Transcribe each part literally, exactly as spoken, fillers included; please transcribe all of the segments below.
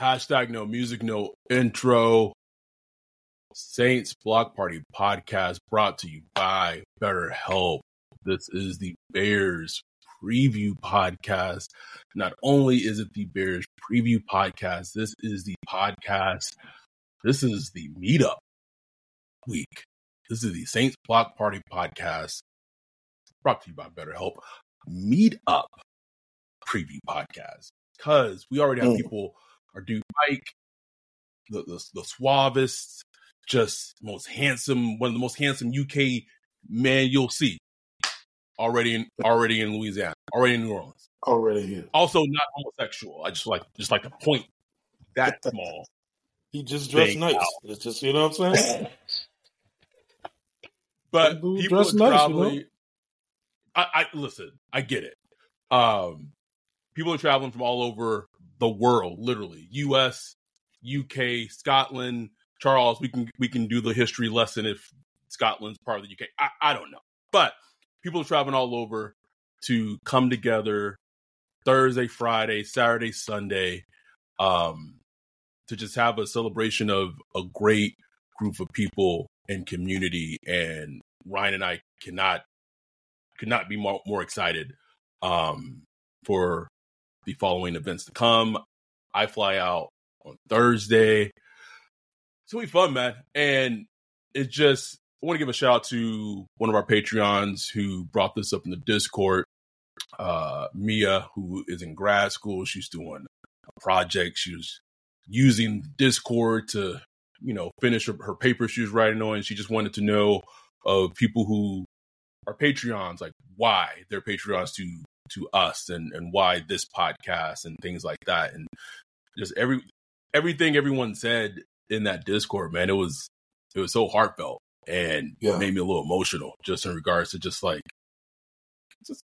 Hashtag no music, no intro. Saints Block Party Podcast brought to you by BetterHelp. This is the Bears Preview Podcast. Not only is it the Bears Preview Podcast, this is the podcast. This is the meetup week. This is the Saints Block Party Podcast brought to you by BetterHelp Meetup Preview Podcast. Because we already have people. Our dude Mike, the, the the suavest, just most handsome, one of the most handsome U K men you'll see. Already in already in Louisiana, already in New Orleans, already here. Also not homosexual. I just like just like to point that small. He just dressed nice. Out. It's just, you know what I'm saying. But people are probably. Nice, you know? I, I listen. I get it. Um, people are traveling from all over the world, literally U S, U K, Scotland. Charles, we can we can do the history lesson if Scotland's part of the U K. I, I don't know, but people are traveling all over to come together Thursday, Friday, Saturday, Sunday, um, to just have a celebration of a great group of people and community. And Ryan and I cannot could not be more, more excited um, for. The following events to come. I fly out on Thursday. It's gonna be fun, man. And it just, I want to give a shout out to one of our Patreons who brought this up in the Discord. Uh, Mia, who is in grad school, she's doing a project. She was using Discord to, you know, finish her, her paper she was writing on. She just wanted to know of people who are Patreons, like why they're Patreons to. to us and, and why this podcast and things like that. And just every, everything everyone said in that Discord, man, it was, it was so heartfelt and yeah. It made me a little emotional just in regards to just like, it's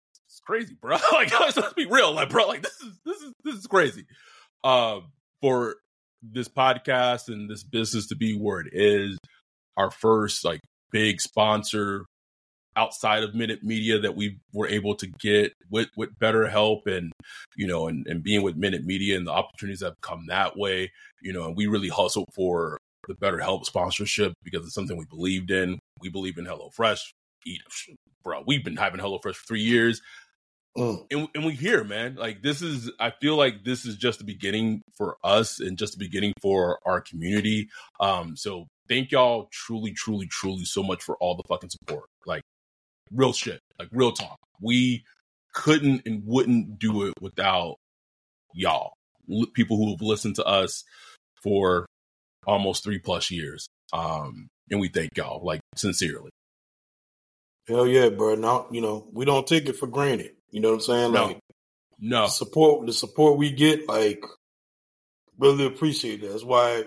crazy, bro. Like, let's be real. Like, bro, like this is, this is, this is crazy. Uh, for this podcast and this business to be where it is, our first like big sponsor, outside of Minute Media that we were able to get with, with BetterHelp and, you know, and, and being with Minute Media and the opportunities that have come that way, you know, and we really hustled for the BetterHelp sponsorship because it's something we believed in. We believe in HelloFresh. Eat, bro, we've been having HelloFresh for three years. Mm. And, and we here, man, like this is, I feel like this is just the beginning for us and just the beginning for our community. Um, so thank y'all truly, truly, truly so much for all the fucking support. Like, real shit, like real talk. We couldn't and wouldn't do it without y'all, L- people who have listened to us for almost three plus years. Um, and we thank y'all, like sincerely. Hell yeah, bro. Now, you know, we don't take it for granted. You know what I'm saying? No. Like, no. The support, the support we get, like, really appreciate that. That's why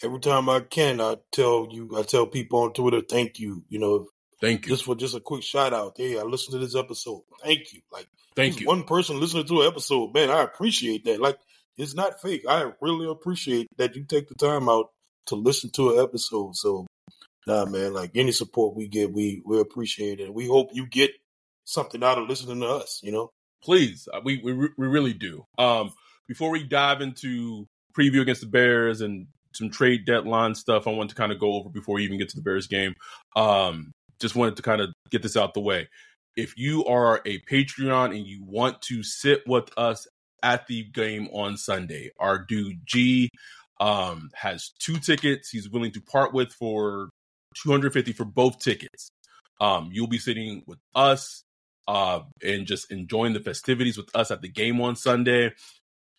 every time I can, I tell you, I tell people on Twitter, thank you. You know, Thank you. Just for just a quick shout out. Hey, I listened to this episode. Thank you. Like, thank you. One person listening to an episode, man, I appreciate that. Like, it's not fake. I really appreciate that you take the time out to listen to an episode. So, nah, man, like any support we get, we we appreciate it. We hope you get something out of listening to us. You know, please, we we we really do. Um, before we dive into preview against the Bears and some trade deadline stuff, I want to kind of go over before we even get to the Bears game. Um. Just wanted to kind of get this out the way. If you are a Patreon and you want to sit with us at the game on Sunday, our dude G um, has two tickets. He's willing to part with for two hundred fifty dollars for both tickets. Um, you'll be sitting with us uh, and just enjoying the festivities with us at the game on Sunday.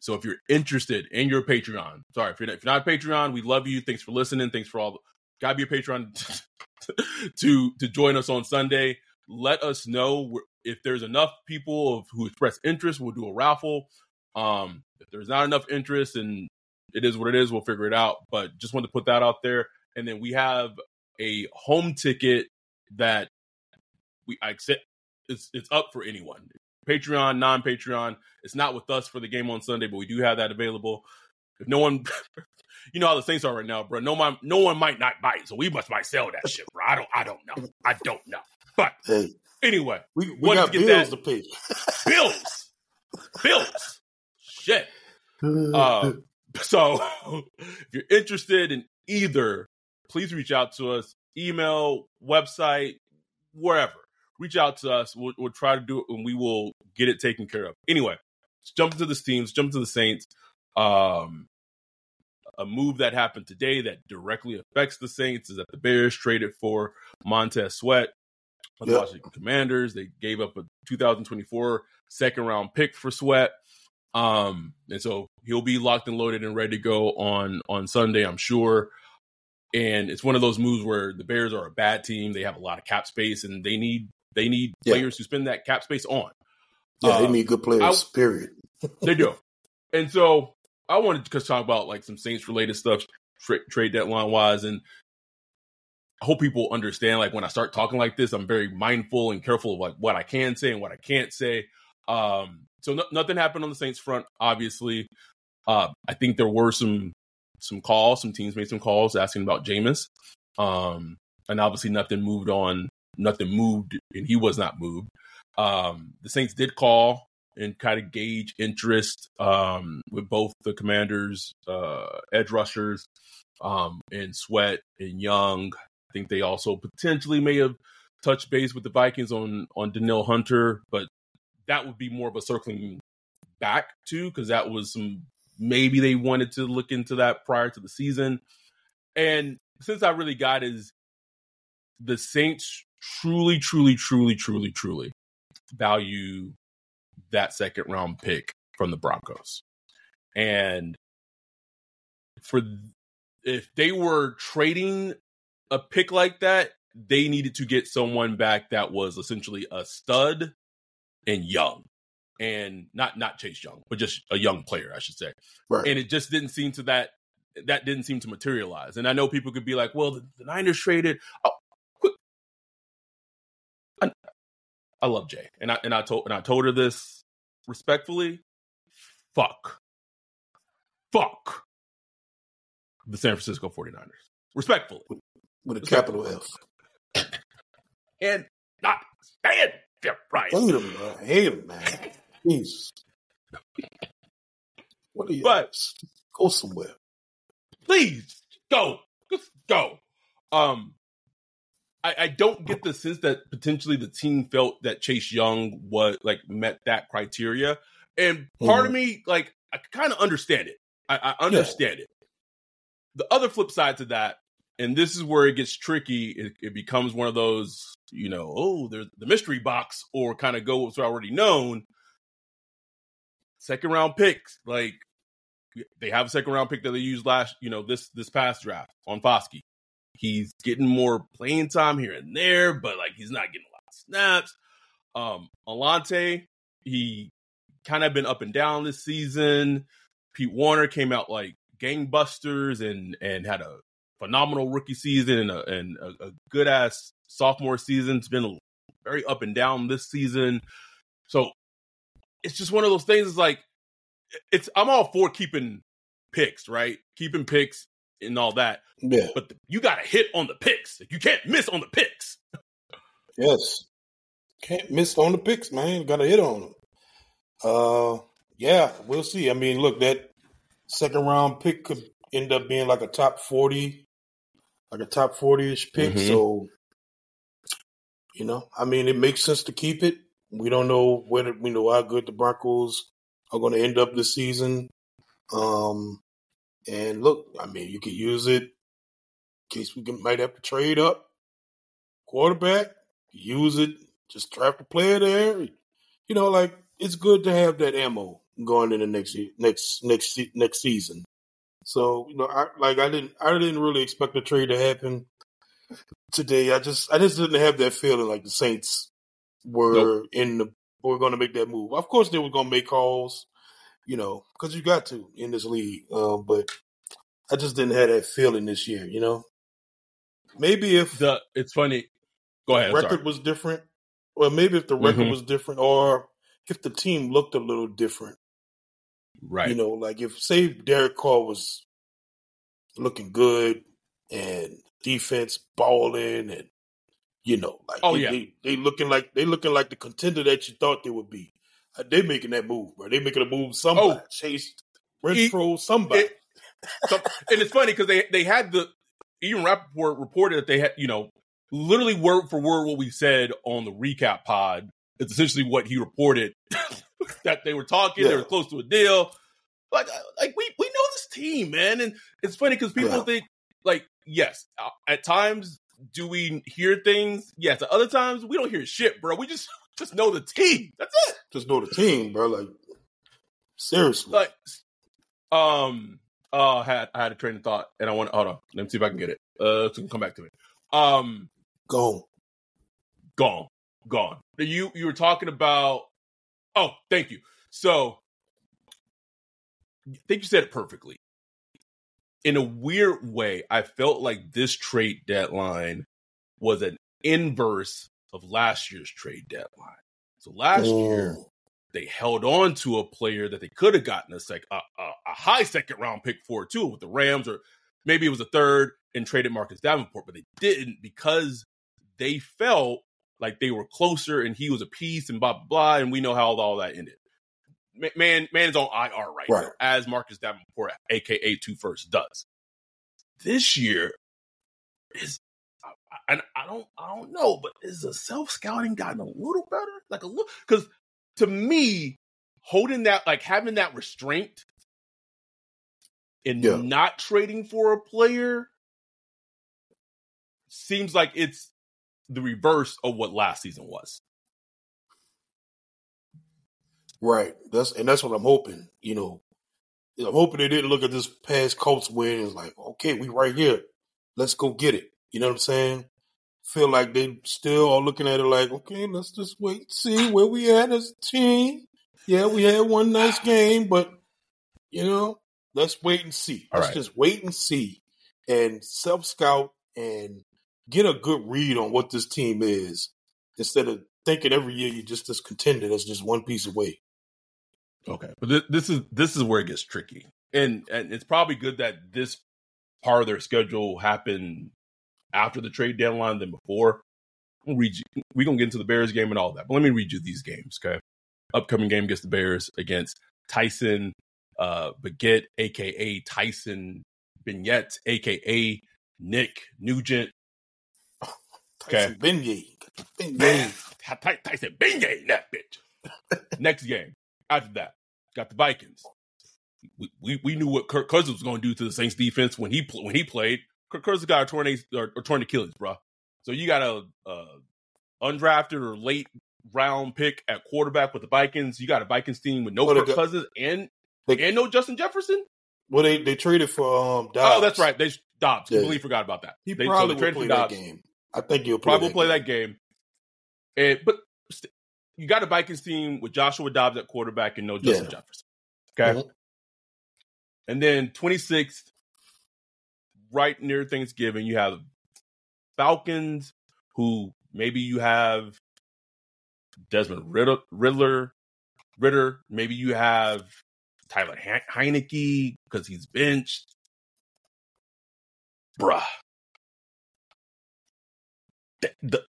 So if you're interested in your Patreon, sorry, if you're not, if you're not a Patreon, we love you. Thanks for listening. Thanks for all the... Gotta be a Patreon to to join us on Sunday. Let us know if there's enough people of, who express interest. We'll do a raffle. Um, If there's not enough interest, and it is what it is, we'll figure it out. But just wanted to put that out there. And then we have a home ticket that we I accept. It's it's up for anyone. Patreon, non-Patreon. It's not with us for the game on Sunday, but we do have that available. If no one, you know how the Saints are right now, bro. No one, no one might not buy it, so we must might sell that shit, bro. I don't, I don't know, I don't know. But hey, anyway, we, we got to get bills that. to pay. Bills, bills, shit. Uh, so, if you're interested in either, please reach out to us. Email, website, wherever. Reach out to us. We'll, we'll try to do it, and we will get it taken care of. Anyway, let's jump into this team. Let's jump into the Saints. Um, a move that happened today that directly affects the Saints is that the Bears traded for Montez Sweat with yep. the Washington Commanders. They gave up a two thousand twenty-four second round pick for Sweat. Um, and so he'll be locked and loaded and ready to go on, on Sunday, I'm sure. And it's one of those moves where the Bears are a bad team. They have a lot of cap space, and they need, they need yeah. players who spend that cap space on. Yeah, um, they need good players, I, period. They do. And so I wanted to talk about like some Saints-related stuff, tra- trade deadline-wise, and I hope people understand. Like when I start talking like this, I'm very mindful and careful of like what I can say and what I can't say. Um, so no- nothing happened on the Saints front, obviously. Uh, I think there were some some calls. Some teams made some calls asking about Jameis, um, and obviously nothing moved on. Nothing moved, and he was not moved. Um, the Saints did call and kind of gauge interest um, with both the Commanders, uh, edge rushers, um, and Sweat and Young. I think they also potentially may have touched base with the Vikings on, on Danielle Hunter, but that would be more of a circling back to, because that was some, maybe they wanted to look into that prior to the season. And since I really got is the Saints truly, truly, truly, truly, truly value that second round pick from the Broncos. And for if they were trading a pick like that, they needed to get someone back that was essentially a stud and young, and not not Chase Young, but just a young player, I should say. Right. And it just didn't seem to that that didn't seem to materialize. And I know people could be like, well, the, the Niners traded. Oh, I, I love Jay, and I and I told and I told her this respectfully. Fuck, fuck the San Francisco forty-niners, respectfully, with, with a respectfully. Capital F, and not stand their price. Hate him, man. Hate him, man. Jesus, what are you? But go somewhere, please. Go, just go. Um. I, I don't get the sense that potentially the team felt that Chase Young was like met that criteria. And part mm-hmm. of me, like, I kind of understand it. I, I understand yeah. it. The other flip side to that, and this is where it gets tricky. It, it becomes one of those, you know, oh, there's the mystery box, or kind of go what's already known. Second round picks. Like they have a second round pick that they used last, you know, this, this past draft on Foskey. He's getting more playing time here and there, but like he's not getting a lot of snaps. Um, Alante, he kind of been up and down this season. Pete Werner came out like gangbusters and and had a phenomenal rookie season and a, and a, a good ass sophomore season. It's been very up and down this season, so it's just one of those things. It's like it's I'm all for keeping picks, right? Keeping picks. And all that, yeah. But the, you got to hit on the picks. You can't miss on the picks. Yes, can't miss on the picks, man. Got to hit on them. Uh, yeah, we'll see. I mean, look, that second round pick could end up being like a top forty, like a top forty-ish pick. Mm-hmm. So, you know, I mean, it makes sense to keep it. We don't know whether we know how good the Broncos are going to end up this season. Um. And look, I mean, you could use it in case we can, might have to trade up. Quarterback, use it. Just draft a player there. You know, like, it's good to have that ammo going into next next next next season. So, you know, I, like I didn't I didn't really expect the trade to happen today. I just I just didn't have that feeling like the Saints were nope. in the were going to make that move. Of course, they were going to make calls. you know, because you got to in this league. Um, but I just didn't have that feeling this year, you know. Maybe if the it's funny. Go ahead. The record sorry. was different. Well, maybe if the record mm-hmm. was different, or if the team looked a little different. Right. You know, like if, say, Derek Carr was looking good and defense balling and, you know, like oh, they, yeah. they, they looking like they looking like the contender that you thought they would be. They making that move, bro. They making a move. Somebody oh, Chase, Renfro, somebody. It, so, and it's funny because they, they had the even Rappaport reported that they had, you know, literally word for word what we said on the recap pod. It's essentially what he reported that they were talking. Yeah. They were close to a deal. Like, like we we know this team, man. And it's funny because people yeah. think, like, yes, at times do we hear things? Yes, at other times we don't hear shit, bro. We just just know the team. That's it. Just know the team, bro. Like, seriously. Like, um, uh, I had I had a train of thought, and I want to hold on. Let me see if I can get it. Uh, so it can come back to me. Um, gone, gone, gone. You you were talking about. Oh, thank you. So, I think you said it perfectly. In a weird way, I felt like this trade deadline was an inverse of last year's trade deadline. So last Ooh. year, they held on to a player that they could have gotten a sec, a, a, a high second round pick for too with the Rams, or maybe it was a third, and traded Marcus Davenport, but they didn't because they felt like they were closer and he was a piece and blah, blah, blah. And we know how all that ended. Man, man is on I R right, right. now, as Marcus Davenport, a k a two first, does. This year is, and I, I don't, I don't know, but is the self scouting gotten a little better? Like a little, because to me, holding that, like having that restraint and yeah. not trading for a player seems like it's the reverse of what last season was. Right. That's and that's what I'm hoping, you know. I'm hoping they didn't look at this past Colts win and it's like, okay, we right here. Let's go get it. You know what I'm saying? Feel like they still are looking at it like, okay, let's just wait and see where we at as a team. Yeah, we had one nice game, but, you know, let's wait and see. All let's right. just wait and see and self-scout and get a good read on what this team is instead of thinking every year you're just this contender that's just one piece away. Okay. But th- this is this is where it gets tricky. And and it's probably good that this part of their schedule happened after the trade deadline than before. We're going to get into the Bears game and all that. But let me read you these games, okay? Upcoming game against the Bears against Tyson uh, Bagent, a k a. Tyson Bagent, a k a. Nick Nugent. Okay. Tyson Bagent. Tyson Bagent, that bitch. Next game. After that, got the Vikings. We we, we knew what Kirk Cousins was going to do to the Saints defense when he when he played. Kirk Cousins got a torn a, or, or torn Achilles, bro. So you got a, a undrafted or late round pick at quarterback with the Vikings. You got a Vikings team with no well, Kirk got, Cousins and they, and no Justin Jefferson. Well, they, they traded for um, Dobbs. Oh, that's right. They Dobbs. Yeah. Completely forgot about that. He they, probably so they traded for Dobbs. That game. I think you'll play probably that play game. that game. And, but st- you got a Vikings team with Joshua Dobbs at quarterback and no Justin yeah. Jefferson. Okay? Mm-hmm. And then twenty-sixth, right near Thanksgiving, you have Falcons, who maybe you have Desmond Riddler, Riddler Ritter. Maybe you have Tyler Heinicke because he's benched. Bruh. The, the,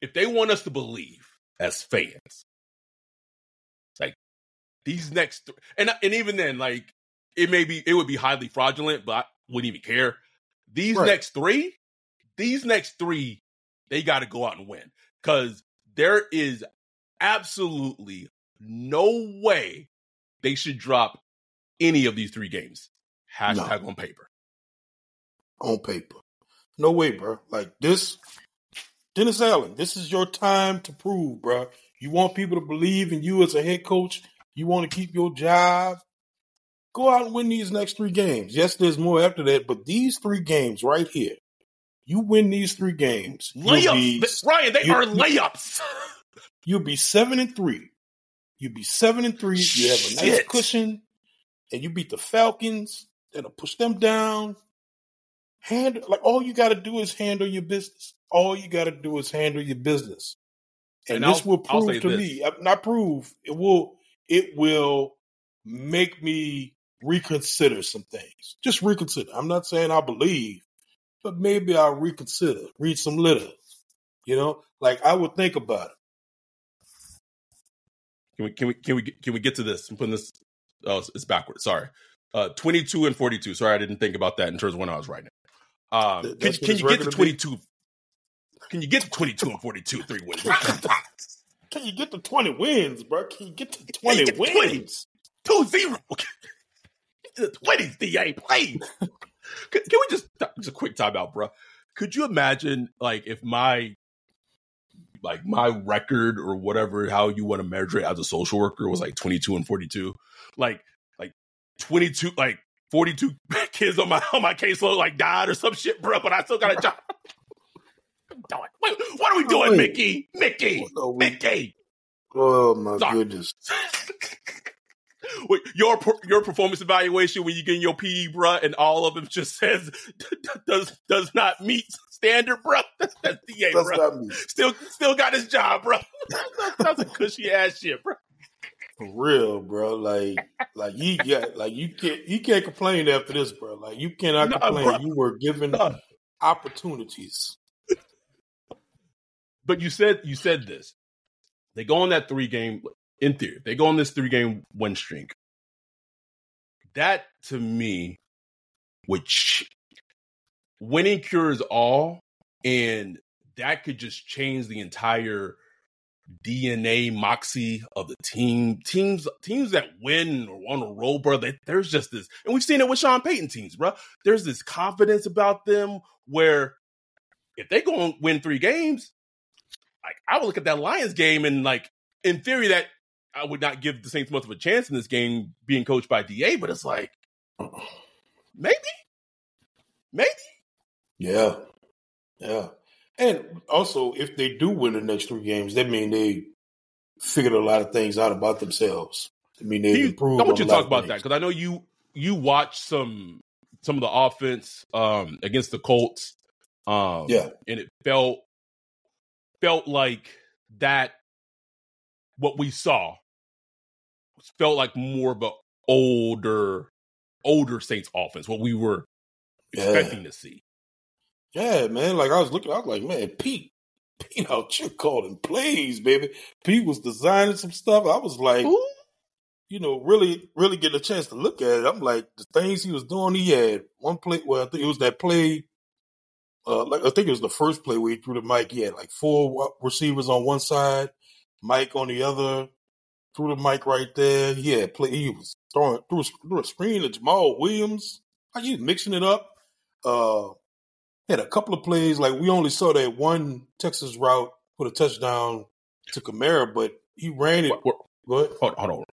if they want us to believe as fans, like these next, th- and and even then, like it may be, it would be highly fraudulent, but I wouldn't even care. These right. next three, these next three, they got to go out and win because there is absolutely no way they should drop any of these three games. Hashtag no. on paper. On paper, no way, bro. Like this. Dennis Allen, this is your time to prove, bro. You want people to believe in you as a head coach. You want to keep your job. Go out and win these next three games. Yes, there's more after that, but these three games right here, you win these three games. Layups. Be, Ryan, they are layups. You'll be seven and three. You'll be seven and three. You have a nice Shit. cushion. and you beat the Falcons, that'll push them down. Hand, like, all you got to do is handle your business. All you got to do is handle your business. And, and this I'll, will prove to this. me, not prove, it will, it will make me reconsider some things. Just reconsider. I'm not saying I believe, but maybe I'll reconsider, read some litter. You know, like, I would think about it. Can we, can we, can we, can we get to this? I'm putting this, oh, it's backwards. Sorry. Uh, twenty-two and forty-two. Sorry. I didn't think about that in terms of when I was writing it. Um, can, can you get to twenty-two? Be? Can you get to twenty-two and forty-two, three wins? Can you get to twenty wins, bro? Can you get to twenty get wins? two zero. The twenties, D. I ain't playing. Can we just, just a quick timeout, bro? Could you imagine, like, if my, like, my record or whatever, how you want to measure it as a social worker, was like twenty-two and forty-two, like, like twenty-two, like forty-two kids on my on my caseload like died or some shit, bro. But I still got a job. Wait, what are we doing, oh, Mickey? Mickey, oh, Mickey. Oh my Sorry. goodness. Wait, your your performance evaluation when you get in your P E, bruh, and all of them just says does does not meet standard, bruh. That's, that's D A, does bruh. Still still got his job, bruh. That's, that's a cushy ass shit, bruh. For real, bro. Like like you got like you can't you can't complain after this, bro. Like you cannot nah, complain. Bruh. You were given nah. opportunities. But you said you said this. They go on that three game. In theory, they go on this three-game win streak. That, to me, which winning cures all, and that could just change the entire D N A, moxie of the team. Teams teams that win or on a roll, bro, they, there's just this. And we've seen it with Sean Payton teams, bro. There's this confidence about them where if they go and win three games, like, I would look at that Lions game and, like, in theory that I would not give the Saints much of a chance in this game being coached by D A, but it's like, maybe, maybe. Yeah. Yeah. And also, if they do win the next three games, that means they figured a lot of things out about themselves. I mean, they improved. I want you to talk about that, because I know you, you watched some, some of the offense um, against the Colts. Um, yeah. And it felt, felt like that, what we saw felt like more of an older, older Saints offense, what we were expecting yeah. to see. Yeah, man. Like, I was looking, I was like, man, Pete, Pete out here calling plays, baby. Pete was designing some stuff. I was like, Ooh. you know, really, really getting a chance to look at it. I'm like, the things he was doing, he had one play, well, I think it was that play, uh, like I think it was the first play where he threw the mic. He had like four receivers on one side, Mike on the other, threw the mic right there. He had play. He was throwing through a, through a screen to Jamal Williams. Like, he was mixing it up. Uh, had a couple of plays. Like, we only saw that one Texas route for the touchdown to Kamara, but he ran it. What, what, hold, hold on.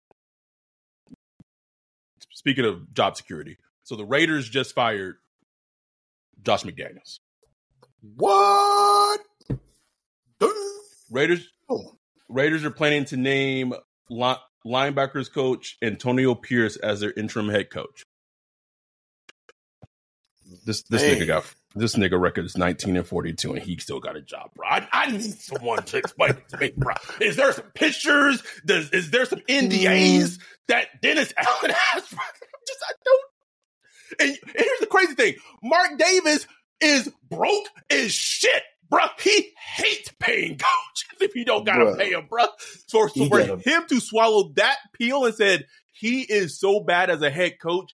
Speaking of job security, so the Raiders just fired Josh McDaniels. What? Raiders. Oh. Raiders are planning to name linebackers coach Antonio Pierce as their interim head coach. This this Dang. nigga got this nigga record is nineteen and forty-two, and he still got a job, bro. I, I need someone to explain it to me, bro. Is there some pictures? Does is there some N D As that Dennis Allen has? Bro? Just I don't. And, and here's the crazy thing: Mark Davis is broke as shit. Bruh, he hates paying coaches if you don't gotta bruh. pay him, bruh. So, so for him. him to swallow that pill and said he is so bad as a head coach,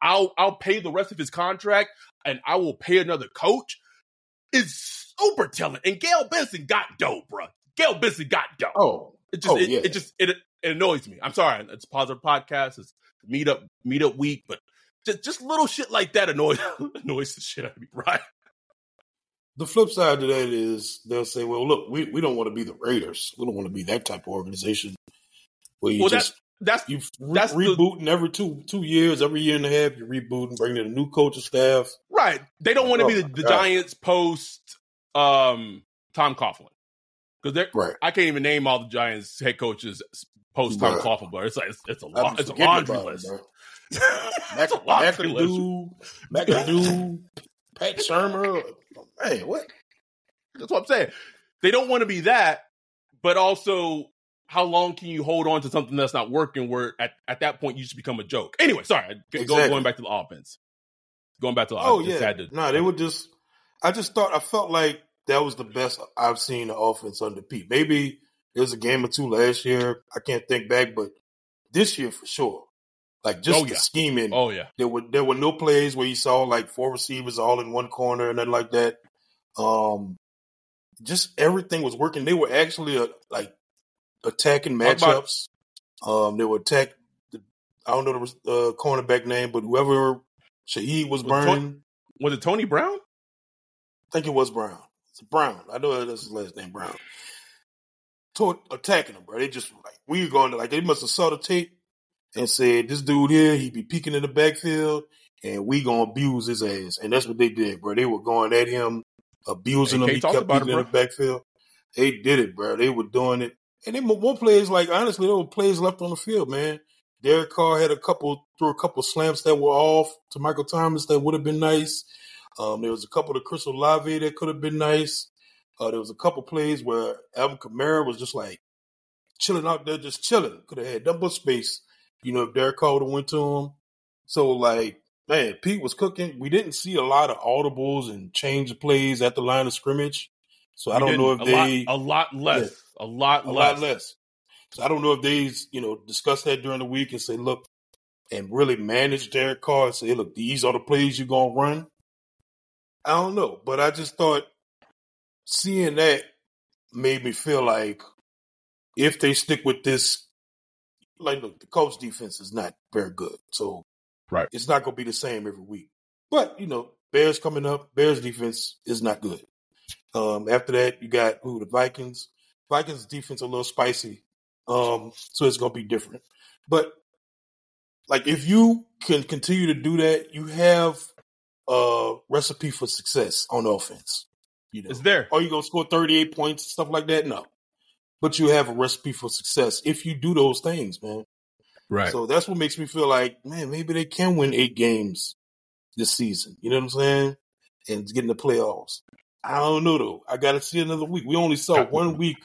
I'll I'll pay the rest of his contract and I will pay another coach is super telling. And Gail Benson got dough, bruh. Gail Benson got dough. Oh, it just oh, it, yeah. it just it, it annoys me. I'm sorry, it's a positive podcast. It's meet up meet up week, but just, just little shit like that annoys annoys the shit out of me, right? The flip side to that is they'll say, well, look, we, we don't want to be the Raiders. We don't want to be that type of organization where you well, just that's, that's, you re- that's rebooting the, every two two years, every year and a half, you reboot and bring in a new coaching staff. Right. They don't want oh, to be the, the Giants post um, Tom Coughlin. Because right. I can't even name all the Giants head coaches post Tom Coughlin, but it's, like, it's, it's a, it's a laundry list. It, McAdoo, McAdoo, Pat Shermer. Hey, what? That's what I'm saying. They don't want to be that, but also, how long can you hold on to something that's not working? Where at, at that point you should become a joke. Anyway, sorry, exactly. going back to the offense. Going back to the oh, offense. Oh yeah, to, no, they were just. I just thought I felt like that was the best I've seen the offense under Pete. Maybe it was a game or two last year. I can't think back, but this year for sure. Like just oh, the yeah. scheming. Oh yeah, there were there were no plays where you saw like four receivers all in one corner and nothing like that. Um, just everything was working. They were actually a, like. attacking matchups. Um, they would attack the, I don't know the uh, cornerback name, but whoever Shaheed was, was burning. Tony, was it Tony Brown? I think it was Brown. It's Brown. I know that's his last name, Brown. To, attacking him, bro. They just like, we were going to, like, they must have saw the tape and said, this dude here, he be peeking in the backfield, and we going to abuse his ass. And that's what they did, bro. They were going at him, abusing him. He kept peeking in the backfield. They did it, bro. They were doing it. And then more plays, like, honestly, there were plays left on the field, man. Derek Carr had a couple, threw a couple slams that were off to Michael Thomas that would have been nice. Um, there was a couple to Chris Olave that could have been nice. Uh, there was a couple plays where Alvin Kamara was just, like, chilling out there, just chilling. Could have had double space, you know, if Derek Carr would have went to him. So, like, man, Pete was cooking. We didn't see a lot of audibles and change of plays at the line of scrimmage. So we I don't know if a they lot, a lot less. Yeah. A lot a less. lot less. So I don't know if they, you know, discussed that during the week and say, look, and really manage Derek Carr and say, look, these are the plays you're going to run. I don't know. But I just thought seeing that made me feel like if they stick with this, like, look, the Colts defense is not very good. So right. It's not going to be the same every week. But, you know, Bears coming up, Bears defense is not good. Um, after that, you got, ooh, the Vikings. Vikings defense a little spicy, um, so it's going to be different. But, like, if you can continue to do that, you have a recipe for success on offense. You know? It's there. Are you going to score thirty-eight points and stuff like that? No. But you have a recipe for success if you do those things, man. Right. So that's what makes me feel like, man, maybe they can win eight games this season. You know what I'm saying? And get in the playoffs. I don't know, though. I got to see another week. We only saw one week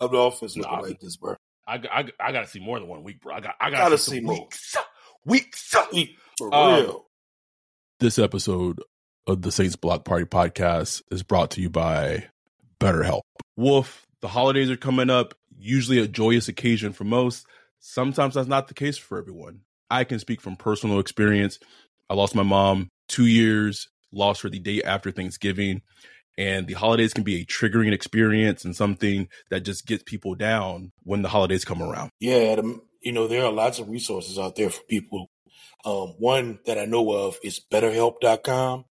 of the offense looking nah, like this, bro. I, I, I got to see more than one week, bro. I got I got to see, see more. Weeks. Weeks. For uh, real. This episode of the Saints Block Party Podcast is brought to you by BetterHelp. Wolf, the holidays are coming up, usually a joyous occasion for most. Sometimes that's not the case for everyone. I can speak from personal experience. I lost my mom two years, lost her the day after Thanksgiving. And the holidays can be a triggering experience and something that just gets people down when the holidays come around. Yeah, Adam, you know, there are lots of resources out there for people. Um, one that I know of is better help dot com.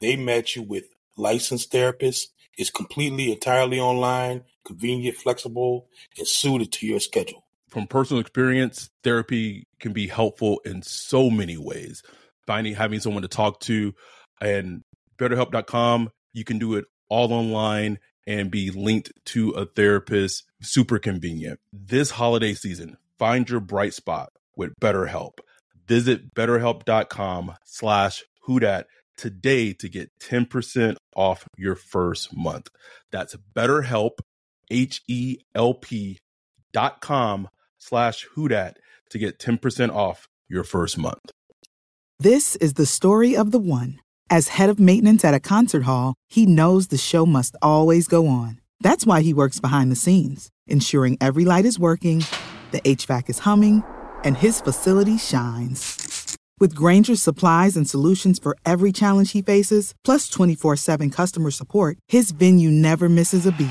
They match you with licensed therapists. It's completely, entirely online, convenient, flexible, and suited to your schedule. From personal experience, therapy can be helpful in so many ways. Finding, having someone to talk to, and better help dot com. You can do it all online and be linked to a therapist. Super convenient. This holiday season, find your bright spot with BetterHelp. Visit BetterHelp.com slash Whodat today to get ten percent off your first month. That's BetterHelp, H E L P dot com slash Whodat to get ten percent off your first month. This is the story of the one. As head of maintenance at a concert hall, he knows the show must always go on. That's why he works behind the scenes, ensuring every light is working, the H V A C is humming, and his facility shines. With Grainger's supplies and solutions for every challenge he faces, plus twenty-four seven customer support, his venue never misses a beat.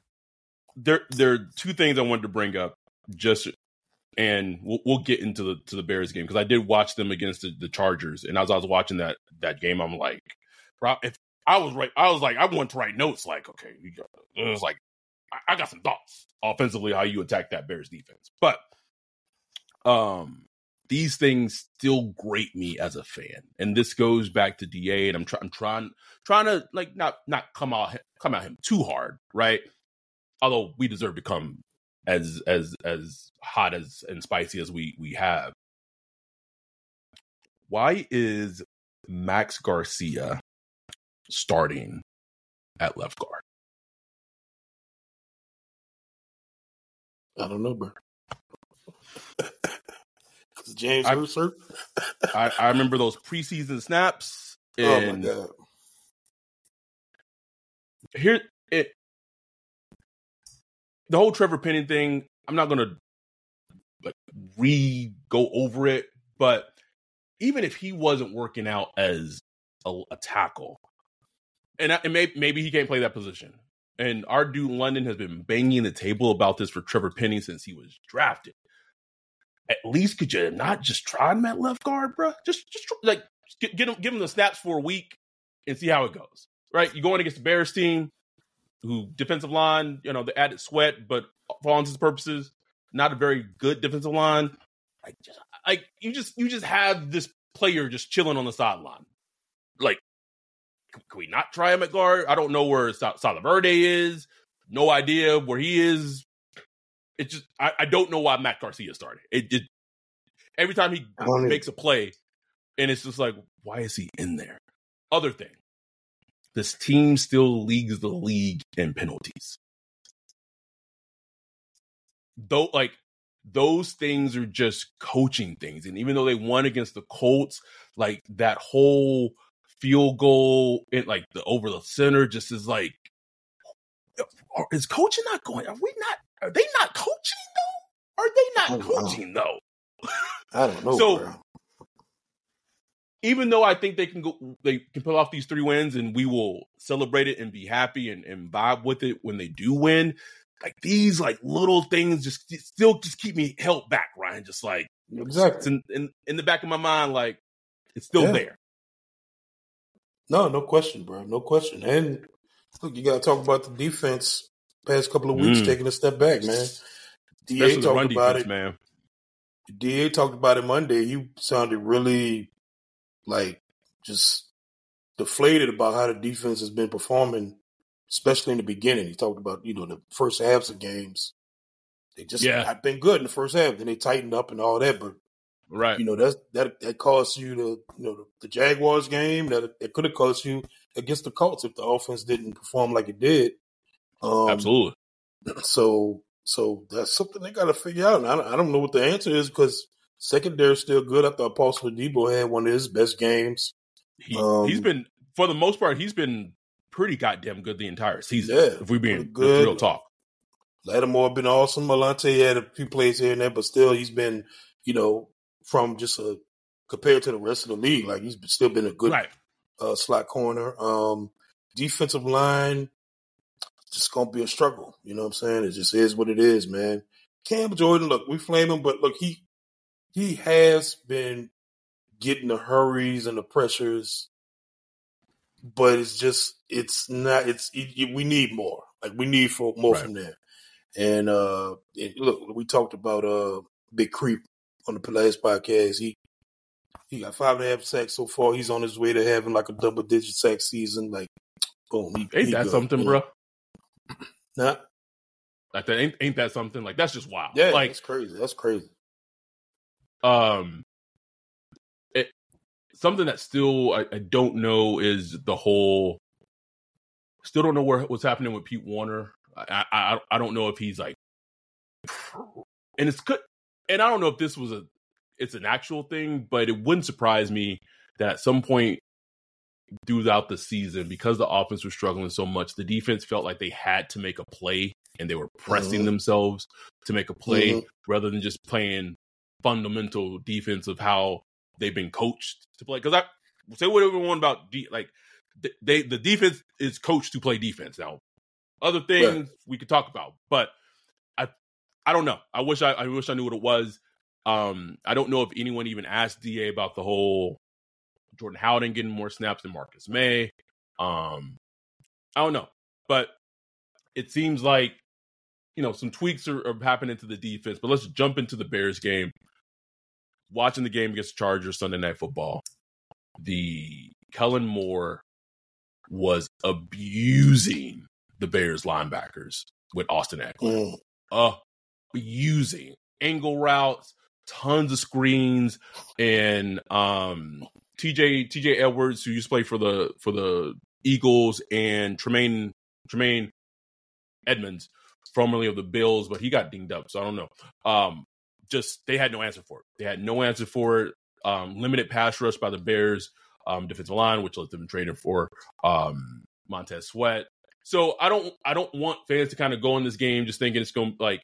There, there are two things I wanted to bring up, just, and we'll, we'll get into the to the Bears game, because I did watch them against the, the Chargers, and as I was watching that that game, I'm like, if I was right, I was like, I want to write notes, like, okay, you got, it was like, I, I got some thoughts offensively how you attack that Bears defense, but um. These things still grate me as a fan, and this goes back to D A. And I'm trying, I'm trying, trying to like not not come out come at him too hard, right? Although we deserve to come as as as hot as and spicy as we we have. Why is Max Garcia starting at left guard? I don't know, bro. James Hurser. I, I remember those preseason snaps. And oh my God! Here, it the whole Trevor Penning thing. I'm not gonna like re go over it, but even if he wasn't working out as a, a tackle, and, I, and maybe, maybe he can't play that position. And our dude London has been banging the table about this for Trevor Penning since he was drafted. At least could you not just try him at left guard, bro? Just, just like get, get him, give him the snaps for a week and see how it goes, right? You're going against the Bears team, who defensive line, you know, the added Sweat, but for all intents and purposes, not a very good defensive line. Like, just, like you just, you just have this player just chilling on the sideline. Like, can, can we not try him at guard? I don't know where Sal- Salaverde is. No idea where he is. It just I, I don't know why Matt Garcia started. It, it every time he makes a play, and it's just like, why is he in there? Other thing, this team still leads the league in penalties. Though, like those things are just coaching things, and even though they won against the Colts, like that whole field goal and like the over the center just is like, is coaching not going? Are we not? Are they not coaching, though? Are they not coaching, know. though? I don't know. So, bro. Even though I think they can go, they can pull off these three wins, and we will celebrate it and be happy and, and vibe with it when they do win. Like these, like little things, just still just keep me held back, Ryan. Just like exactly just in, in in the back of my mind, like it's still yeah. there. No, no question, bro. No question. And look, you got to talk about the defense. Past couple of weeks, mm. taking a step back, man. D A talked about defense, it, man. D A talked about it Monday. He sounded really like just deflated about how the defense has been performing, especially in the beginning. He talked about you know the first halves of games, they just yeah. not been good in the first half. Then they tightened up and all that, but right, you know that's, that that cost you the you know the, the Jaguars game. That it could have cost you against the Colts if the offense didn't perform like it did. Um, Absolutely. So, so that's something they got to figure out. And I don't, I don't know what the answer is because secondary is still good. I thought Paulson Adebo had one of his best games. He, um, he's been, for the most part, he's been pretty goddamn good the entire season. Yeah, if we're being good. real talk, Lattimore been awesome. Malante had a few plays here and there, but still he's been, you know, from just a compared to the rest of the league, like he's still been a good right. uh, slot corner. Um, defensive line. Just gonna be a struggle, you know what I'm saying? It just is what it is, man. Cam Jordan, look, we flame him, but look, he he has been getting the hurries and the pressures, but it's just it's not it's it, it, we need more. Like we need for more right. from there. And uh, it, look, we talked about uh Big Creep on the last podcast. He he got five and a half sacks so far. He's on his way to having like a double digit sack season. Like, boom, he, ain't he that good, something, you know? Bro? Nah. Like that ain't ain't that something? Like that's just wild. Yeah, like, that's crazy. That's crazy. Um, it, something that still I, I don't know is the whole. Still don't know where what's happening with Pete Werner I I, I don't know if he's like, and it's good. And I don't know if this was a, it's an actual thing, but it wouldn't surprise me that at some point throughout the season, because the offense was struggling so much, the defense felt like they had to make a play, and they were pressing mm-hmm. themselves to make a play mm-hmm. rather than just playing fundamental defense of how they've been coached to play. Because I say whatever you want about de- like they the defense is coached to play defense. Now, other things right. we could talk about, but I I don't know. I wish I, I wish I knew what it was. Um, I don't know if anyone even asked D A about the whole Jordan Howden getting more snaps than Marcus May. Um, I don't know, but it seems like, you know, some tweaks are, are happening to the defense. But let's jump into the Bears game. Watching the game against Chargers Sunday Night Football, the Kellen Moore was abusing the Bears linebackers with Austin Eckler. Mm. Abusing angle routes, tons of screens, and um, T J T J Edwards, who used to play for the for the Eagles, and Tremaine Tremaine Edmonds, formerly of the Bills, but he got dinged up, so I don't know. Um, just they had no answer for it. They had no answer for it. Um, limited pass rush by the Bears um, defensive line, which led them trading for um, Montez Sweat. So I don't, I don't want fans to kind of go in this game just thinking it's going like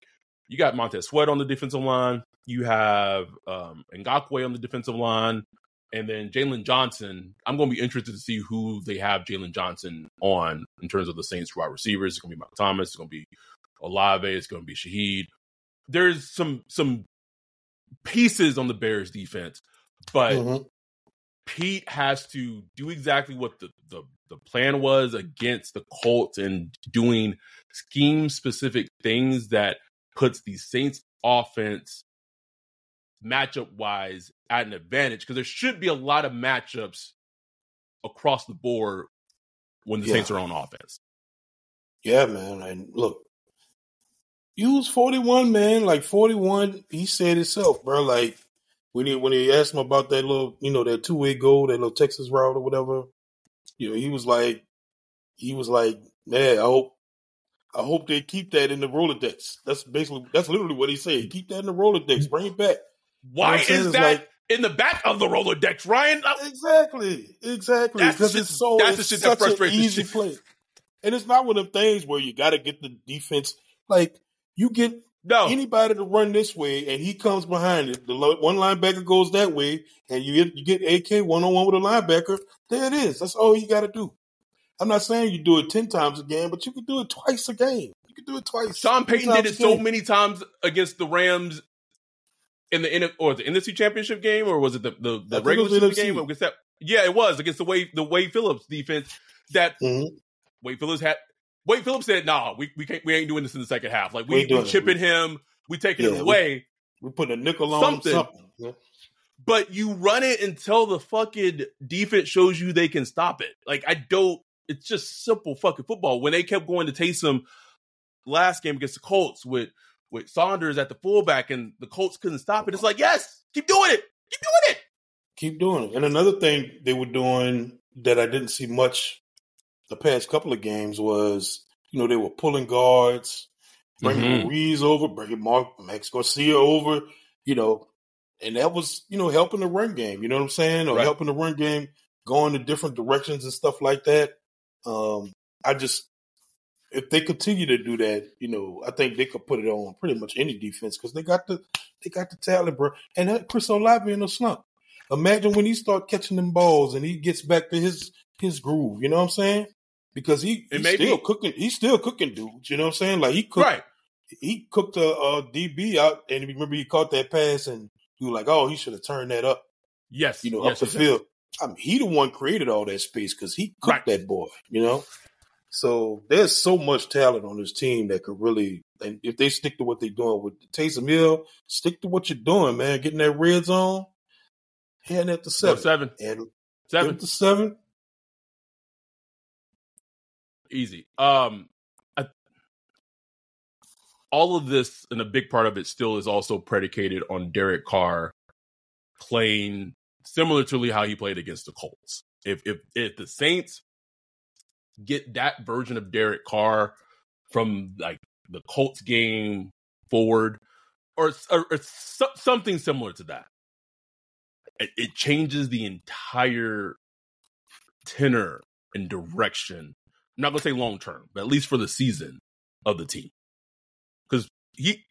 you got Montez Sweat on the defensive line, you have um, Ngakoue on the defensive line, and then Jalen Johnson. I'm going to be interested to see who they have Jalen Johnson on in terms of the Saints wide receivers. It's going to be Mike Thomas. It's going to be Olave. It's going to be Shaheed. There's some some pieces on the Bears defense, but mm-hmm. Pete has to do exactly what the, the, the plan was against the Colts, and doing scheme-specific things that puts the Saints offense matchup-wise at an advantage, because there should be a lot of matchups across the board when the yeah. Saints are on offense. Yeah, man. And look, use forty-one, man. Like, forty-one, he said himself, bro. Like, when he, when he asked him about that little, you know, that two-way goal, that little Texas route or whatever, you know, he was like, he was like, man, I hope, I hope they keep that in the Rolodex. That's basically, that's literally what he said. Keep that in the Rolodex. Bring it back. Why you know is that like, in the back of the Rolodex, Ryan? I, exactly. Exactly. Because it's so, that's it's the shit such that frustrates an easy play. And it's not one of the things where you got to get the defense, like, you get no. anybody to run this way, and he comes behind it. The lo- one linebacker goes that way, and you get, you get A K one-on-one with a linebacker. There it is. That's all you got to do. I'm not saying you do it ten times a game, but you can do it twice a game. You can do it twice. Sean Payton did it so many times against the Rams in the or the N F C Championship game, or was it the the, the regular season game? Against that, yeah, it was against the Wade the Wade Phillips defense. That mm-hmm. Wade Phillips had. Wade Phillips said, "Nah, we we can't we ain't doing this in the second half. Like we, we chipping we, him, we taking yeah, him away. We, we putting a nickel on something." something yeah. But you run it until the fucking defense shows you they can stop it. Like I don't. It's just simple fucking football. When they kept going to Taysom last game against the Colts with with Saunders at the fullback, and the Colts couldn't stop it. It's like, yes, keep doing it, keep doing it, keep doing it. And another thing they were doing that I didn't see much the past couple of games was, you know, they were pulling guards, bringing mm-hmm. Ruiz over, bringing Mark Max Garcia over, you know, and that was, you know, helping the run game, you know what I'm saying? Or right. helping the run game, going to different directions and stuff like that. Um, I just, if they continue to do that, you know, I think they could put it on pretty much any defense because they got the, they got the talent, bro. And that Chris Olave in the slump. Imagine when he start catching them balls and he gets back to his, his groove, you know what I'm saying? Because he, he's still be. cooking, he's still cooking dudes, you know what I'm saying? Like he cooked, right. he cooked a, a D B out, and remember he caught that pass, and you were like, oh, he should have turned that up. Yes, you know, yes, up the yes, field. Yes. I mean, he the one created all that space because he cooked right. that boy, you know. So there's so much talent on this team that could really, and if they stick to what they're doing with Taysom Hill, stick to what you're doing, man. Getting that red zone, hand that to seven, no, seven, and seven to seven. Easy. Um, I, all of this, and a big part of it still is also predicated on Derek Carr playing similar to how he played against the Colts. If if if the Saints get that version of Derek Carr from like the Colts game forward, or, or, or so, something similar to that. It, it changes the entire tenor and direction. I'm not going to say long-term, but at least for the season of the team. Because he,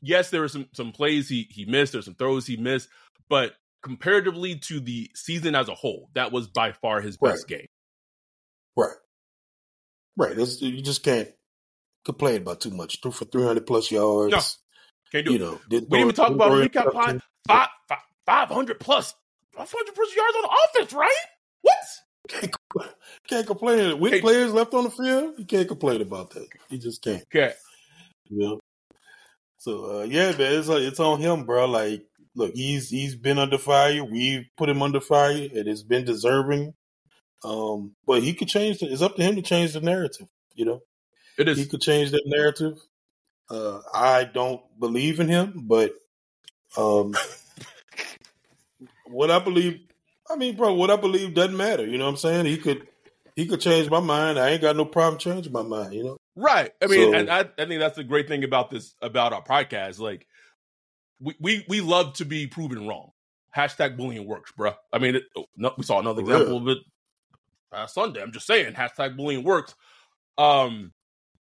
yes, there were some, some plays he, he missed, there's some throws he missed, but comparatively to the season as a whole, that was by far his best right. game. Right. Right. It's, you just can't complain about too much. Threw for three hundred plus yards. No. Can't do you it. Know, we didn't even talk about it. We got five, five, five, five hundred plus, five hundred plus yards on the offense, right? What? Can't, can't complain. With can't. players left on the field, you can't complain about that. You just can't. Okay. You know? So, uh, yeah, man, it's, it's on him, bro. Like, look, he's he's been under fire. We've put him under fire. It has been deserving. Um, but he could change the, it's up to him to change the narrative, you know? It is. He could change that narrative. Uh, I don't believe in him, but um, what I believe, I mean, bro, what I believe doesn't matter. You know what I'm saying? He could he could change my mind. I ain't got no problem changing my mind, you know? Right. I mean, so, and I, I think that's the great thing about this, about our podcast. Like, we, we, we love to be proven wrong. Hashtag bullying works, bro. I mean, it, no, we saw another example of it last Sunday. I'm just saying, hashtag bullying works. Um,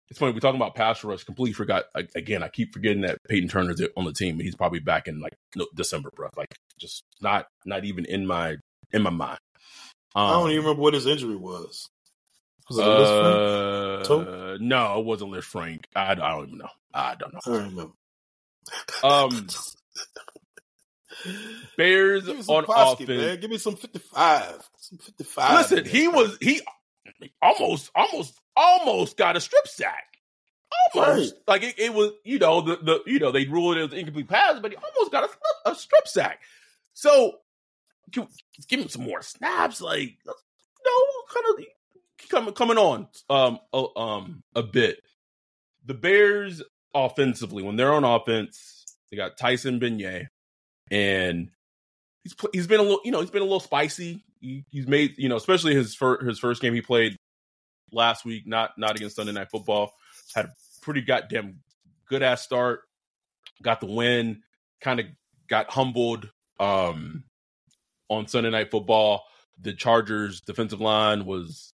it's funny, we're talking about pass rush. Completely forgot. I, again, I keep forgetting that Peyton Turner's on the team. He's probably back in like no, December, bro. Like, just not not even in my in my mind. Um, I don't even remember what his injury was. Was it uh, Liz Frank? Toe? No, it wasn't Liz Frank. I, I don't even know. I don't know. I don't remember. Um, Bears on basket, offense. Man. Give me some fifty-five. Some fifty-five. Listen, he was he almost almost almost got a strip sack. Almost right. Like it, it was, you know, the, the you know they ruled it as an incomplete pass, but he almost got a, a strip sack. So give, give him some more snaps. Like, no, kind of coming coming on um a, um a bit. The Bears offensively, when they're on offense, they got Tyson Bagent. And he's he's been a little, you know, he's been a little spicy. He, he's made, you know, especially his fir- his first game he played last week, not not against Sunday Night Football. Had a pretty goddamn good ass start. Got the win. Kind of got humbled um, on Sunday Night Football. The Chargers defensive line was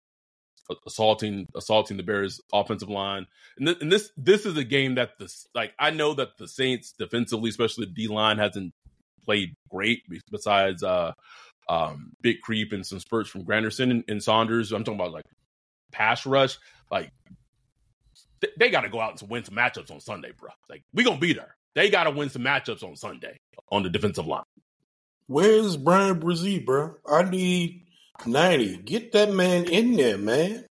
assaulting assaulting the Bears offensive line. And, th- and this this is a game that the like I know that the Saints defensively, especially the D line, hasn't played great besides uh, um, Big Creep and some spurts from Granderson and, and Saunders. I'm talking about like pass rush. Like th- they got to go out and win some matchups on Sunday, bro. Like we going to be there. They got to win some matchups on Sunday on the defensive line. Where's Brian Brzee, bro? I need ninety. Get that man in there, man.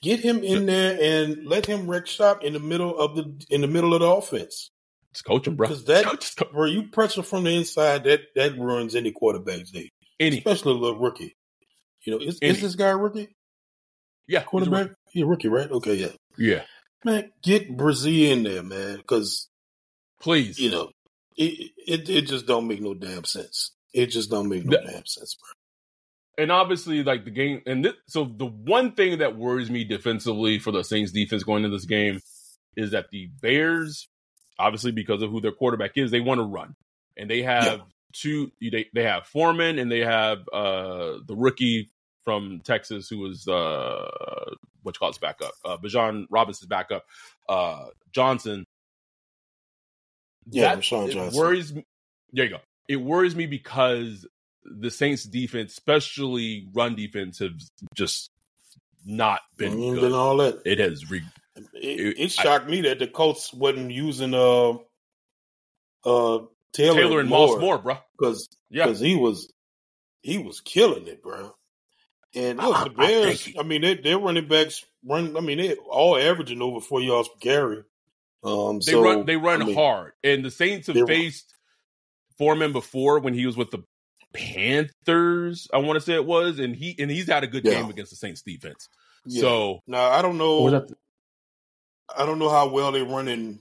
Get him in there and let him wreck shop in the middle of the in the middle of the offense. It's coaching, bro. Because that, it's co- bro, you pressure from the inside, that that ruins any quarterback's day. Any. Especially a little rookie. You know, is, is this guy a rookie? Yeah. Quarterback? He's a rookie, right? Okay, yeah. Yeah. Man, get Brzee in there, man, because. Please. You know, it, it it just don't make no damn sense. It just don't make no the, damn sense, bro. And obviously, like, the game, and this, so the one thing that worries me defensively for the Saints defense going into this game is that the Bears, obviously, because of who their quarterback is, they want to run, and they have yeah. two. They they have Foreman, and they have uh, the rookie from Texas, who was uh, what you call his backup, uh, Bijan Robinson's backup, uh, Johnson. Yeah, that, Rashawn Johnson. Worries me. There you go. It worries me because the Saints' defense, especially run defense, have just not been mm, good. All that. It has. Re- It, it shocked I, me that the Colts wasn't using uh, uh, Taylor, Taylor and Moss Moore, bro. Because yeah. he was he was killing it, bro. And look, I, the Bears, I, I mean, they, their running backs run. I mean, they all averaging over four yards per carry. Um, they so, run, they run I mean, hard, and the Saints have faced Foreman before when he was with the Panthers. I want to say it was, and he and he's had a good yeah. game against the Saints defense. Yeah. So now I don't know. I don't know how well they're running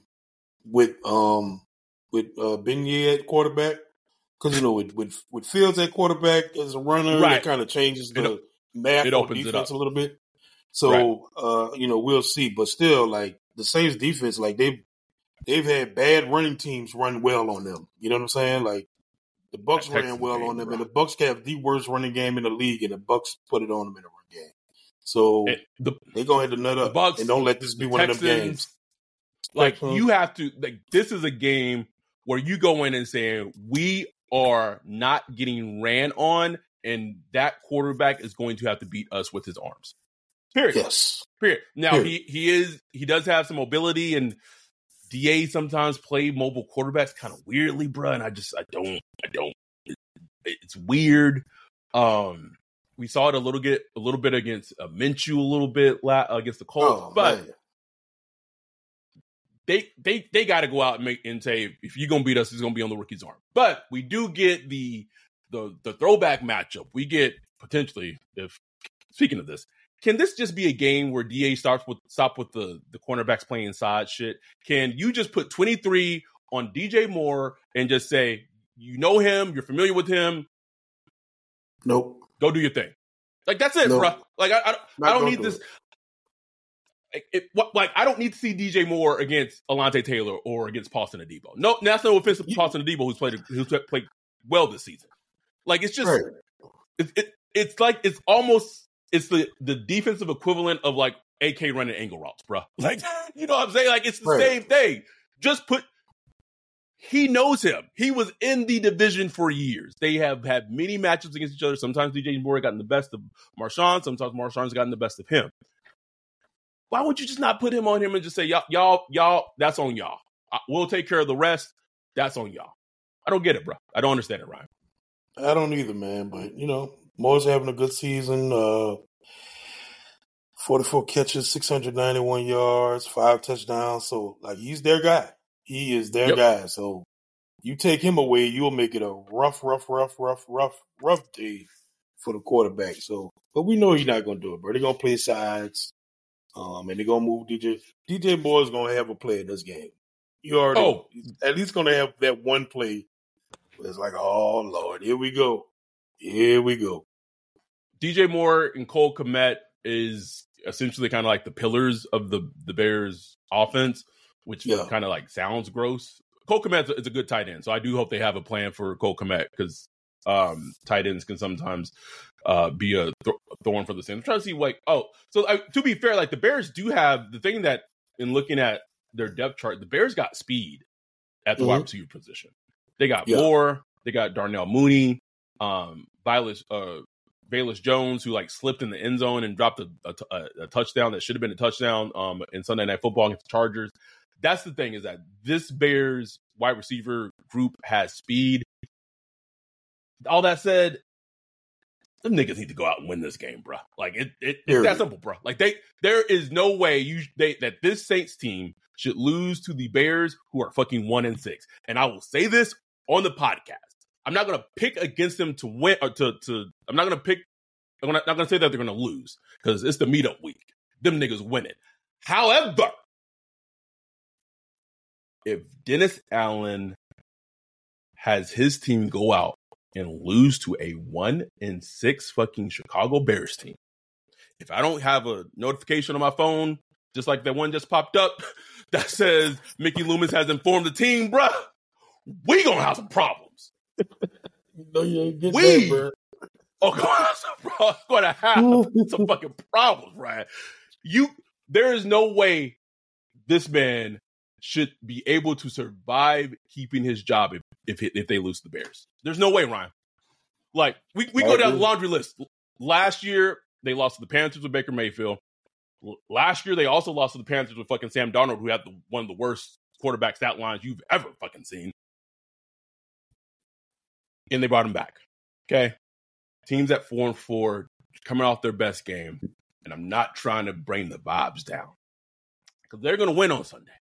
with um with uh, Beignet at quarterback, because you know with, with with Fields at quarterback as a runner, right. It kind of changes the it, math it on defense a little bit. So right. uh, you know we'll see, but still, like the Saints defense, like they've they've had bad running teams run well on them. You know what I'm saying? Like the Bucs ran well game, on them, bro. And the Bucs have the worst running game in the league, and the Bucs put it on them in a run game. So the, they're gonna have to nut up Bucs, and don't let this be one Texans, of them games. Like Texans. You have to, like this is a game where you go in and saying we are not getting ran on, and that quarterback is going to have to beat us with his arms. Period. Yes. Period. Now Period. he he is he does have some mobility, and D A sometimes play mobile quarterbacks kind of weirdly, bruh. And I just I don't I don't it, it's weird. Um, we saw it a little bit a little bit against uh, Minshew, a little bit la- against the Colts, oh, but man. they they they got to go out and make and say if you're gonna beat us, it's gonna be on the rookie's arm. But we do get the the the throwback matchup. We get potentially if speaking of this. Can this just be a game where D A starts with stop with the, the cornerbacks playing side shit? Can you just put twenty-three on D J Moore and just say, you know him, you're familiar with him? Nope. Go do your thing. Like, that's it, nope. bro. Like, I, I, I don't need do this. Like, it, like, I don't need to see D J Moore against Alante Taylor or against Paulson Adebo. No, that's no offense to you, Paulson Adebo, who's played, who's played well this season. Like, it's just, right. it, it, it's like, it's almost... It's the, the defensive equivalent of, like, A K running angle routes, bro. Like, you know what I'm saying? Like, it's the right. same thing. Just put – he knows him. He was in the division for years. They have had many matchups against each other. Sometimes D J Moore got in the best of Marshawn. Sometimes Marshawn's gotten the best of him. Why would you just not put him on him and just say, y'all, y'all, y'all, that's on y'all. I, we'll take care of the rest. That's on y'all. I don't get it, bro. I don't understand it, Ryan. I don't either, man, but, you know – Moore's having a good season, uh, forty-four catches, six hundred ninety-one yards, five touchdowns. So, like, he's their guy. He is their yep. guy. So, you take him away, you'll make it a rough, rough, rough, rough, rough, rough day for the quarterback. So, but we know he's not going to do it, bro. They're going to play sides, um, and they're going to move D J. D J Moore's going to have a play in this game. You already oh. at least going to have that one play. It's like, oh, Lord, here we go. Here we go. D J Moore and Cole Kmet is essentially kind of like the pillars of the, the Bears offense, which yeah. kind of like sounds gross. Cole Kmet is a good tight end, so I do hope they have a plan for Cole Kmet because um, tight ends can sometimes uh, be a th- thorn for the Saints. I'm trying to see like, oh, so I, to be fair, like the Bears do have the thing that in looking at their depth chart, the Bears got speed at the mm-hmm. wide receiver position. They got yeah. Moore, they got Darnell Mooney, um, Bayless, uh, Bayless Jones, who like slipped in the end zone and dropped a, a, a, a touchdown that should have been a touchdown um, in Sunday Night Football against the Chargers. That's the thing is that this Bears wide receiver group has speed. All that said, them niggas need to go out and win this game, bro. Like it, it it's that simple, bro. Like they, there is no way you they, that this Saints team should lose to the Bears, who are fucking one and six. And I will say this on the podcast. I'm not going to pick against them to win or to, to I'm not going to pick. I'm not going to say that they're going to lose because it's the meetup week. Them niggas win it. However, if Dennis Allen has his team go out and lose to a one and six fucking Chicago Bears team, if I don't have a notification on my phone, just like that one just popped up that says Mickey Loomis has informed the team, bruh, we going to have some problems. No, you ain't get we that, oh God, it's going to have some fucking problems, right? You, there is no way this man should be able to survive keeping his job if if, if they lose the Bears. There's no way, Ryan. Like we, we go down the laundry list. Last year they lost to the Panthers with Baker Mayfield. Last year they also lost to the Panthers with fucking Sam Darnold, who had the, one of the worst quarterback stat lines you've ever fucking seen. And they brought him back. Okay. Teams at four and four coming off their best game. And I'm not trying to bring the vibes down because they're going to win on Sunday.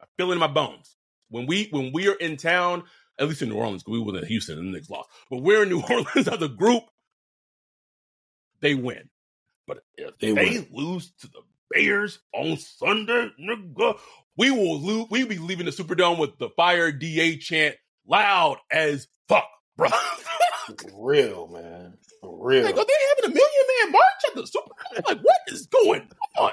I feel it in my bones. When we, when we are in town, at least in New Orleans, because we were in Houston and the Knicks lost, but we're in New Orleans as a group, they win. But if they, they win. lose to the Bears on Sunday, nigga, we will lose. We'll be leaving the Superdome with the Fire D A chant loud as fuck. Bro. For real, man. For real. Like, are they having a million man march at the Super Bowl? Like, what is going on?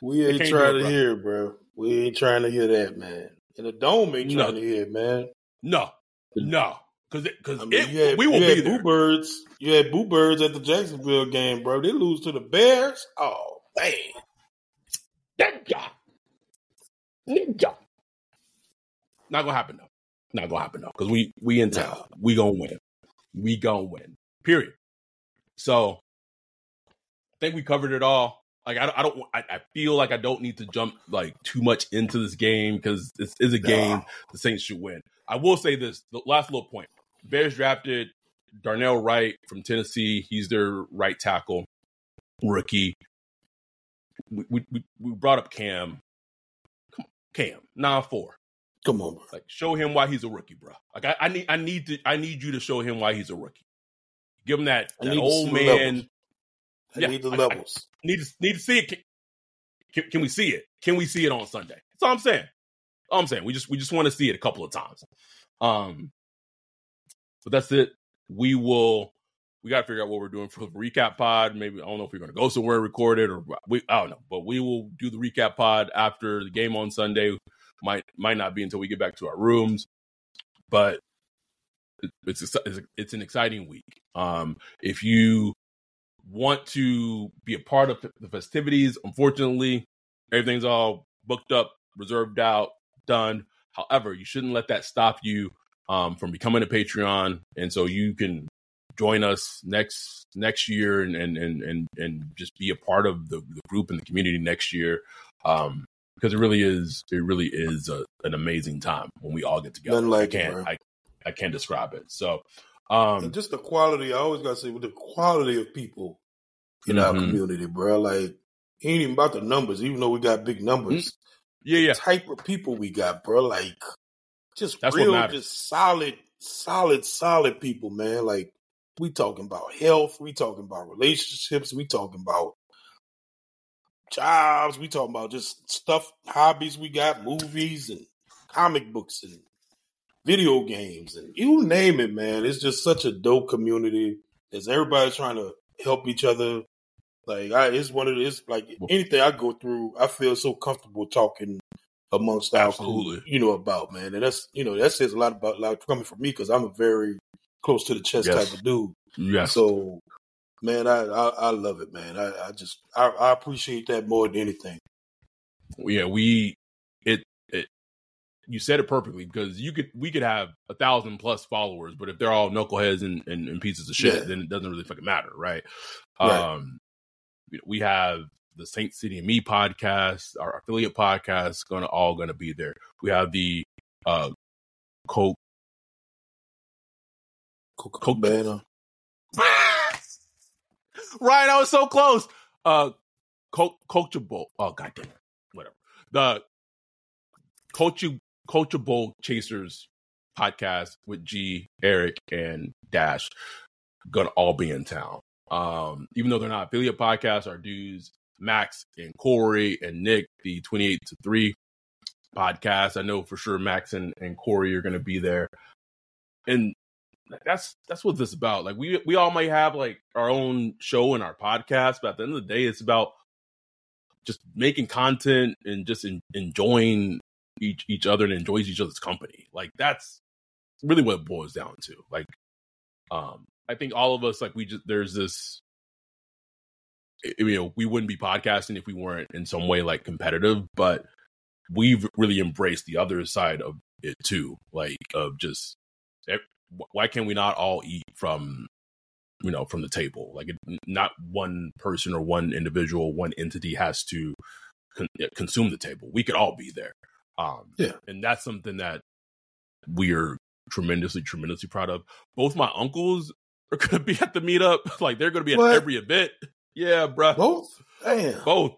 We ain't trying to hear it, bro. We ain't trying to hear that, man. And the dome ain't trying no. to hear it, man. No. No. Because I mean, we will be there. Boo Birds, you had Boo Birds at the Jacksonville game, bro. They lose to the Bears. Oh, man. Ninja. Ninja. Not going to happen, though. Not going to happen, though. Because we, we in town. We going to win. We going to win. Period. So, I think we covered it all. Like I don't, I, don't I, I feel like I don't need to jump like too much into this game because this is a game the Saints should win. I will say this: the last little point. Bears drafted Darnell Wright from Tennessee. He's their right tackle rookie. We we, we, we brought up Cam. Come on, Cam, nine four. Come on, bro. Like show him why he's a rookie, bro. Like I, I need I need to I need you to show him why he's a rookie. Give him that, that old man. Levels. I yeah, need the I, levels. I need to need to see it. Can, can, can we see it? Can we see it on Sunday? That's all I'm saying. All I'm saying. We just we just want to see it a couple of times. Um, but that's it. We will. We got to figure out what we're doing for the recap pod. Maybe I don't know if we're going to go somewhere and record it or we. I don't know. But we will do the recap pod after the game on Sunday. Might might not be until we get back to our rooms. But it's it's, it's an exciting week. Um, if you. Want to be a part of the festivities. Unfortunately, everything's all booked up, reserved out, done. However, you shouldn't let that stop you um, from becoming a Patreon. And so you can join us next next year and and and and, and just be a part of the, the group and the community next year. Um, because it really is it really is a, an amazing time when we all get together. Nothing like I can't it, I, I can't describe it. So Um, and just the quality, I always got to say, with the quality of people in mm-hmm. our community, bro. Like, it ain't even about the numbers, even though we got big numbers. Yeah, the yeah. type of people we got, bro. Like, just That's real, just solid, solid, solid people, man. Like, we talking about health. We talking about relationships. We talking about jobs. We talking about just stuff, hobbies we got, movies and comic books and video games and you name it, man. It's just such a dope community. It's everybody trying to help each other. Like I, it's one of the, it's like anything I go through, I feel so comfortable talking amongst our crew, you know, about, man. And that's, you know, that says a lot about like, coming from me because I'm a very close to the chest yes. type of dude. Yeah. So, man, I, I I love it, man. I, I just I, I appreciate that more than anything. Yeah, we. You said it perfectly because you could we could have a thousand plus followers, but if they're all knuckleheads and, and, and pieces of shit, yeah. then it doesn't really fucking matter, right? right? Um, we have the Saint City and Me podcast, our affiliate podcast, going to all going to be there. We have the uh, Coke Coke, Coke Banner. Ryan, I was so close. Uh, Coke Coachable. Oh goddamn, whatever the Coachable. Coachable Chasers podcast with G, Eric, and Dash gonna all be in town. Um, even though they're not affiliate podcasts, our dudes, Max and Corey and Nick, the twenty-eight to three podcast. I know for sure Max and, and Corey are gonna be there. And that's that's what this is about. Like we we all might have like our own show and our podcast, but at the end of the day, it's about just making content and just in, enjoying each each other and enjoys each other's company. Like that's really what it boils down to. Like um I think all of us, like we just there's this you know we wouldn't be podcasting if we weren't in some way like competitive, but we've really embraced the other side of it too, like of just why can we not all eat from you know from the table? Like it, not one person or one individual, one entity has to con- consume the table. We could all be there. Um, yeah. And that's something that we are tremendously, tremendously proud of. Both my uncles are going to be at the meetup. Like, they're going to be what? at every event. Yeah, bro. Both? Damn. Both.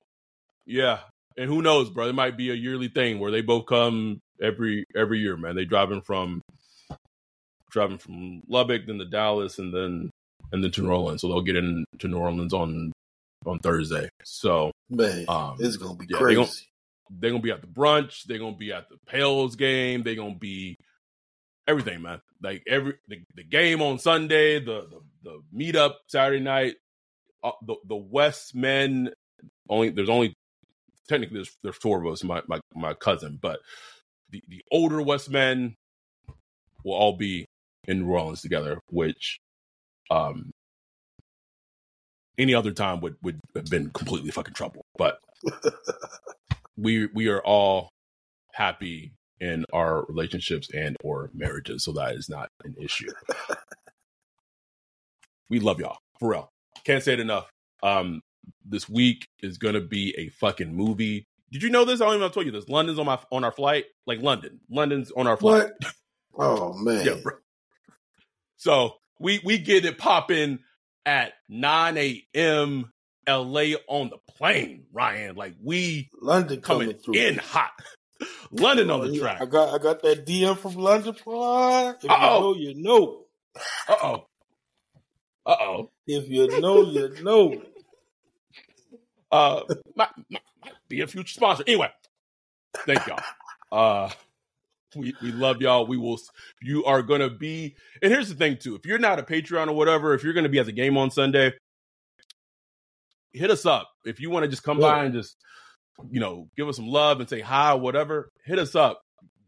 Yeah. And who knows, bro? It might be a yearly thing where they both come every every year, man. They driving from driving from Lubbock, then to Dallas, and then and then to New Orleans. So they'll get into New Orleans on on Thursday. So, man, um, it's going to be yeah, crazy. They're going to be at the brunch. They're going to be at the Pels game. They're going to be everything, man. Like every the, the game on Sunday, the, the the meetup Saturday night, uh, the, the West men only there's only technically there's, there's four of us, my, my, my cousin, but the, the older West men will all be in New Orleans together, which um, any other time would, would have been completely fucking trouble. But we we are all happy in our relationships and or marriages, so that is not an issue. We love y'all, for real. Can't say it enough. Um, this week is gonna be a fucking movie. Did you know this? I don't even know if I told you this. London's on my on our flight. Like London, London's on our flight. What? Oh man. Yeah, bro. So we we get it popping at nine a.m. L A on the plane, Ryan. Like we London coming, coming through. in hot. London on the track. I got I got that D M from London, boy. If Uh-oh. you know, you know. Uh oh. Uh oh. If you know, you know. Uh, might, might, might be a future sponsor. Anyway, thank y'all. Uh, we we love y'all. We will. You are gonna be. And here's the thing too. If you're not a Patreon or whatever, if you're gonna be at the game on Sunday, hit us up. If you want to just come yeah. by and just, you know, give us some love and say hi, whatever, hit us up,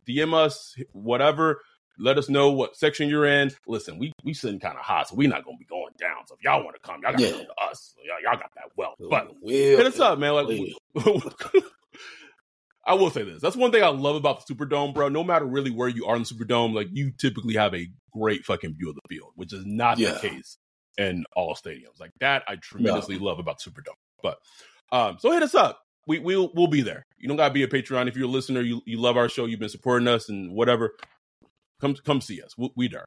D M us, whatever. Let us know what section you're in. Listen, we we sitting kind of hot, so we're not going to be going down. So if y'all want to come, y'all got to yeah. come to us. Y'all, y'all got that wealth. But we'll, hit us up, man. Like, we'll. I will say this. That's one thing I love about the Superdome, bro. No matter really where you are in the Superdome, like, you typically have a great fucking view of the field, which is not yeah. the case in all stadiums. Like, that I tremendously no. love about the Superdome. But, um, so hit us up. We, we'll, we'll be there. You don't got to be a Patreon. If you're a listener, you, you love our show, you've been supporting us and whatever, come come see us. We, we there.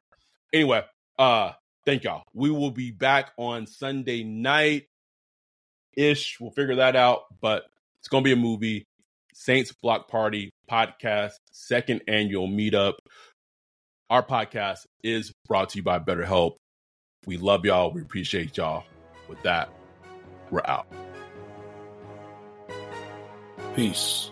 Anyway, uh, thank y'all. We will be back on Sunday night-ish. We'll figure that out, but it's going to be a movie. Saints Block Party Podcast, second annual meetup. Our podcast is brought to you by BetterHelp. We love y'all. We appreciate y'all. With that, we're out. Peace.